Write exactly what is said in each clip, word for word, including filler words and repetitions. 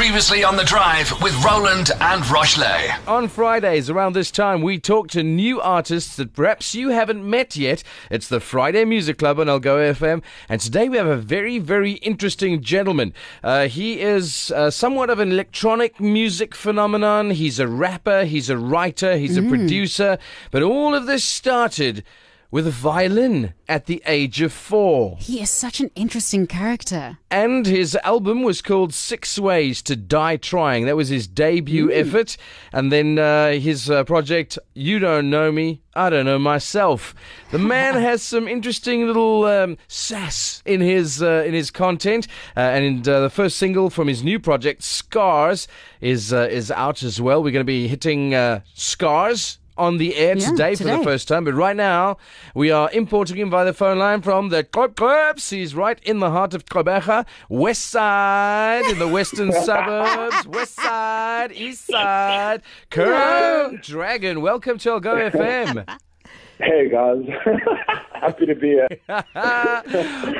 Previously on The Drive with Roland and Roch-Lè. On Fridays around this time, we talk to new artists that perhaps you haven't met yet. It's the Friday Music Club on Algoa F M, and today we have a very, very interesting gentleman. Uh, he is uh, somewhat of an electronic music phenomenon. He's a rapper, he's a writer, he's mm. a producer, but all of this started with a violin at the age of four. He is such an interesting character. And his album was called Six Ways to Die Trying. That was his debut mm. effort. And then uh, his uh, project, You Don't Know Me, I Don't Know Myself. The man has some interesting little um, sass in his uh, in his content. Uh, and uh, the first single from his new project, Scars, is, uh, is out as well. We're going to be hitting uh, Scars on the air yeah, today, today for the first time. But right now, we are importing him via the phone line from the Club Clubs. He's right in the heart of Kobecha, west side, in the western suburbs, west side, east side. Kearne Dragon, welcome to Algoa F M. Hey, guys. Happy to be here.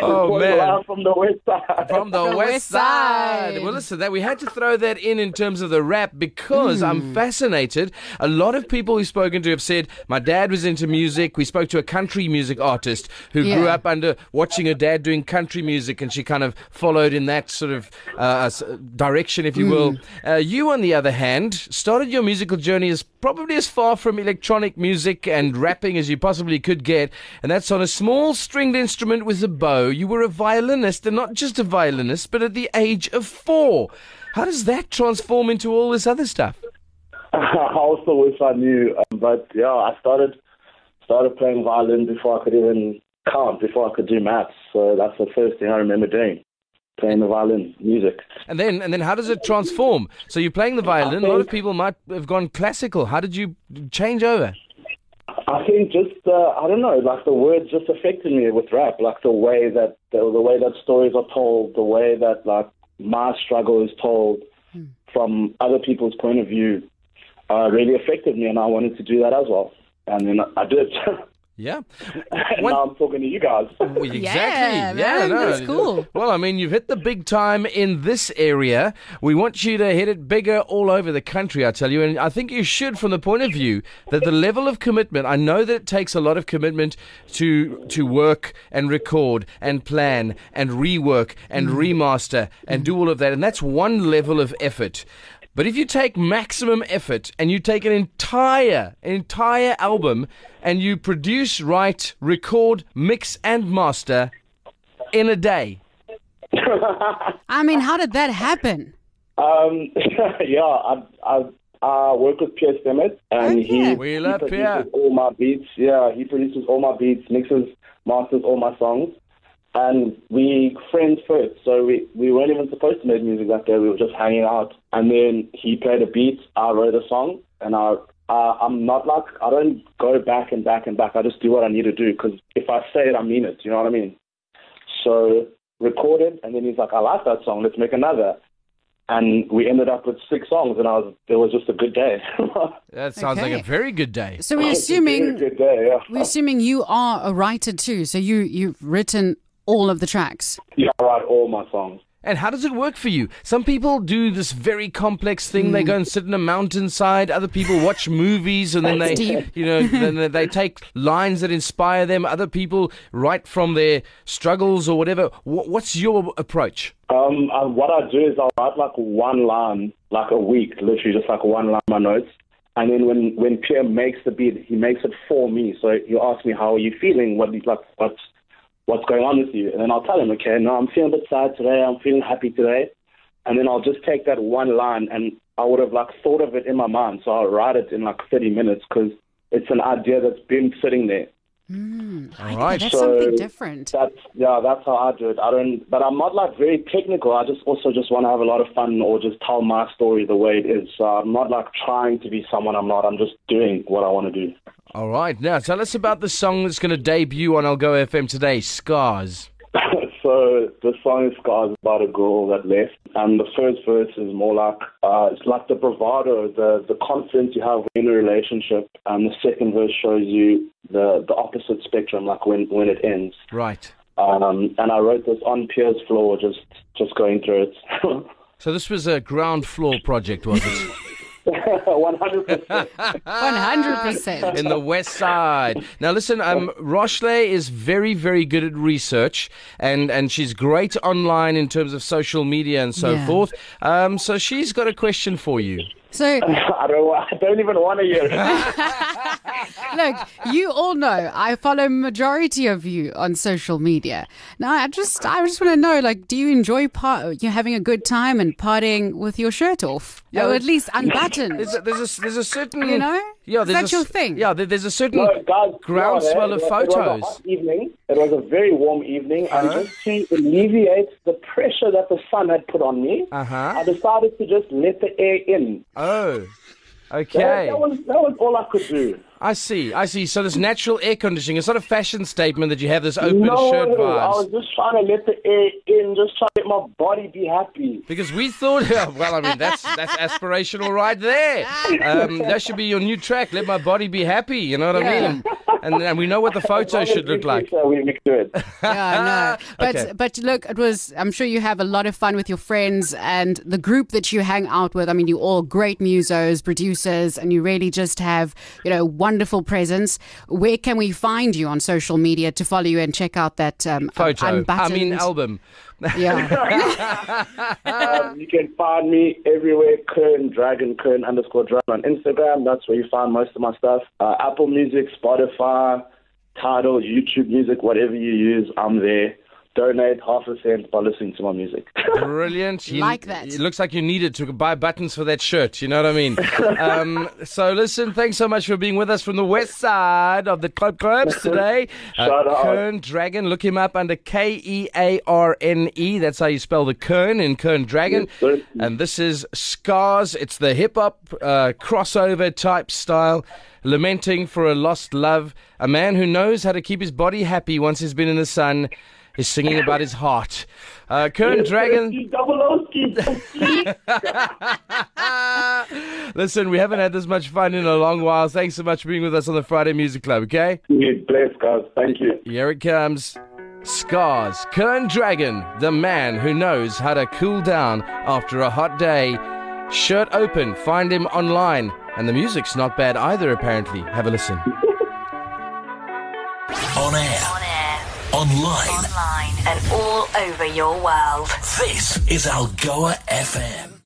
Oh, man. From the west side. From the, the west, west side. side. Well, listen, that we had to throw that in in terms of the rap because mm. I'm fascinated. A lot of people we've spoken to have said, my dad was into music. We spoke to a country music artist who yeah. grew up under watching her dad doing country music, and she kind of followed in that sort of uh, direction, if you mm. will. Uh, you, on the other hand, started your musical journey as probably as far from electronic music and rapping as you possibly could get, and that's on a small stringed instrument with a bow. You were a violinist, and not just a violinist, but at the age of four. How does that transform into all this other stuff? I also wish I knew, but yeah, I started started playing violin before I could even count, before I could do maths. So that's the first thing I remember doing, playing the violin music. And then, and then, how does it transform? So you're playing the violin. A lot of people might have gone classical. How did you change over? I think just, uh, I don't know, like the words just affected me with rap, like the way that the, the way that stories are told, the way that like my struggle is told mm. from other people's point of view uh, really affected me, and I wanted to do that as well. And then I did. Yeah. And now I'm talking to you guys. Well, exactly. Yeah, yeah, no, that's cool. Well, I mean, you've hit the big time in this area. We want you to hit it bigger all over the country, I tell you. And I think you should, from the point of view that the level of commitment, I know that it takes a lot of commitment to to work and record and plan and rework and mm. remaster and mm. do all of that. And that's one level of effort. But if you take maximum effort and you take an entire, entire album and you produce, write, record, mix and master in a day. I mean, how did that happen? Um, yeah, I, I, I work with Pierre Stemmet, and oh, yeah. he, we he love produces Pierre. all my beats. Yeah, he produces all my beats, mixes, masters all my songs. And we friends first, so we, we weren't even supposed to make music that day. We were just hanging out. And then he played a beat, I wrote a song, and I, uh, I'm not like, I don't go back and back and back. I just do what I need to do, because if I say it, I mean it. You know what I mean? So recorded, and then he's like, I like that song, let's make another. And we ended up with six songs, and I was, it was just a good day. That sounds okay. like a very good day. So we're assuming, good day, yeah. we're assuming you are a writer too, so you, you've written all of the tracks. Yeah, I write all my songs. And how does it work for you? Some people do this very complex thing. Mm. They go and sit in a mountainside. Other people watch movies, and then they, deep. you know, then they take lines that inspire them. Other people write from their struggles or whatever. What's your approach? Um, uh, what I do is I write like one line, like a week, literally just like one line in my notes. And then when, when Pierre makes the beat, he makes it for me. So you ask me, how are you feeling? What like what's what's going on with you? And then I'll tell him, okay, no, I'm feeling a bit sad today, I'm feeling happy today. And then I'll just take that one line, and I would have like thought of it in my mind. So I'll write it in like thirty minutes, because it's an idea that's been sitting there. Mm, All right. That's so something different. That's, yeah, that's how I do it. I don't, but I'm not like very technical. I just also just want to have a lot of fun, or just tell my story the way it is. So I'm not like trying to be someone I'm not. I'm just doing what I want to do. All right. Now, tell us about the song that's going to debut on Algoa F M today, Scars. So the song is Scars, about a girl that left. And the first verse is more like, uh, it's like the bravado, the, the confidence you have in a relationship. And the second verse shows you the, the opposite spectrum, like when, when it ends. Right. Um, and I wrote this on Pierre's floor, just, just going through it. So this was a ground floor project, was it? one hundred percent. one hundred percent. In the West Side. Now, listen, um, Roch-Lè is very, very good at research, and, and she's great online in terms of social media and so yeah. forth. Um, so she's got a question for you. So I don't, I don't even want to hear it. Look, you all know I follow majority of you on social media. Now, I just I just want to know, like, do you enjoy par- you having a good time and partying with your shirt off, yeah. or at least unbuttoned? There's a, there's a, there's a certain, you know, yeah, that's your thing. Yeah, there, there's a certain no, guys, groundswell no, of it, photos. It was a hot evening. It was a very warm evening, uh-huh. and just to alleviate the pressure that the sun had put on me, uh-huh. I decided to just let the air in. Oh, okay. That, that, was, that was all I could do. I see, I see. So this natural air conditioning, it's not a fashion statement that you have this open no, shirt vibes. No, I was just trying to let the air in, just trying to let my body be happy. Because we thought, well, I mean, that's that's aspirational right there. Um, that should be your new track, Let My Body Be Happy, you know what yeah. I mean? And, and we know what the photo should look like. So we make it. Yeah, no. But okay. but look, it was. I'm sure you have a lot of fun with your friends and the group that you hang out with. I mean, you all great musos, producers, and you really just have, you know, wonderful presence. Where can we find you on social media to follow you and check out that um, photo? Unbuttoned... I mean, album. Yeah. um, you can find me everywhere. Kearne Dragon, Kearne underscore Dragon on Instagram. That's where you find most of my stuff. Uh, Apple Music, Spotify, Tidal, YouTube Music, whatever you use, I'm there. Donate half a cent by listening to my music. Brilliant. You, like that. It looks like you needed to buy buttons for that shirt. You know what I mean? um, so listen, thanks so much for being with us from the West Side of the Club Clubs today. Shout uh, out. Kearne Dragon. Look him up under K E A R N E. That's how you spell the Kearne in Kearne Dragon. Yes, and this is Scars. It's the hip-hop uh, crossover type style. Lamenting for a lost love. A man who knows how to keep his body happy once he's been in the sun. He's singing about his heart. Uh, Kearne Dragon. Listen, we haven't had this much fun in a long while. Thanks so much for being with us on the Friday Music Club, okay? Yeah, bless, guys. Thank you. Here it comes. Scars. Kearne Dragon, the man who knows how to cool down after a hot day. Shirt open. Find him online. And the music's not bad either, apparently. Have a listen. On air. Online. Online and all over your world. This is Algoa F M.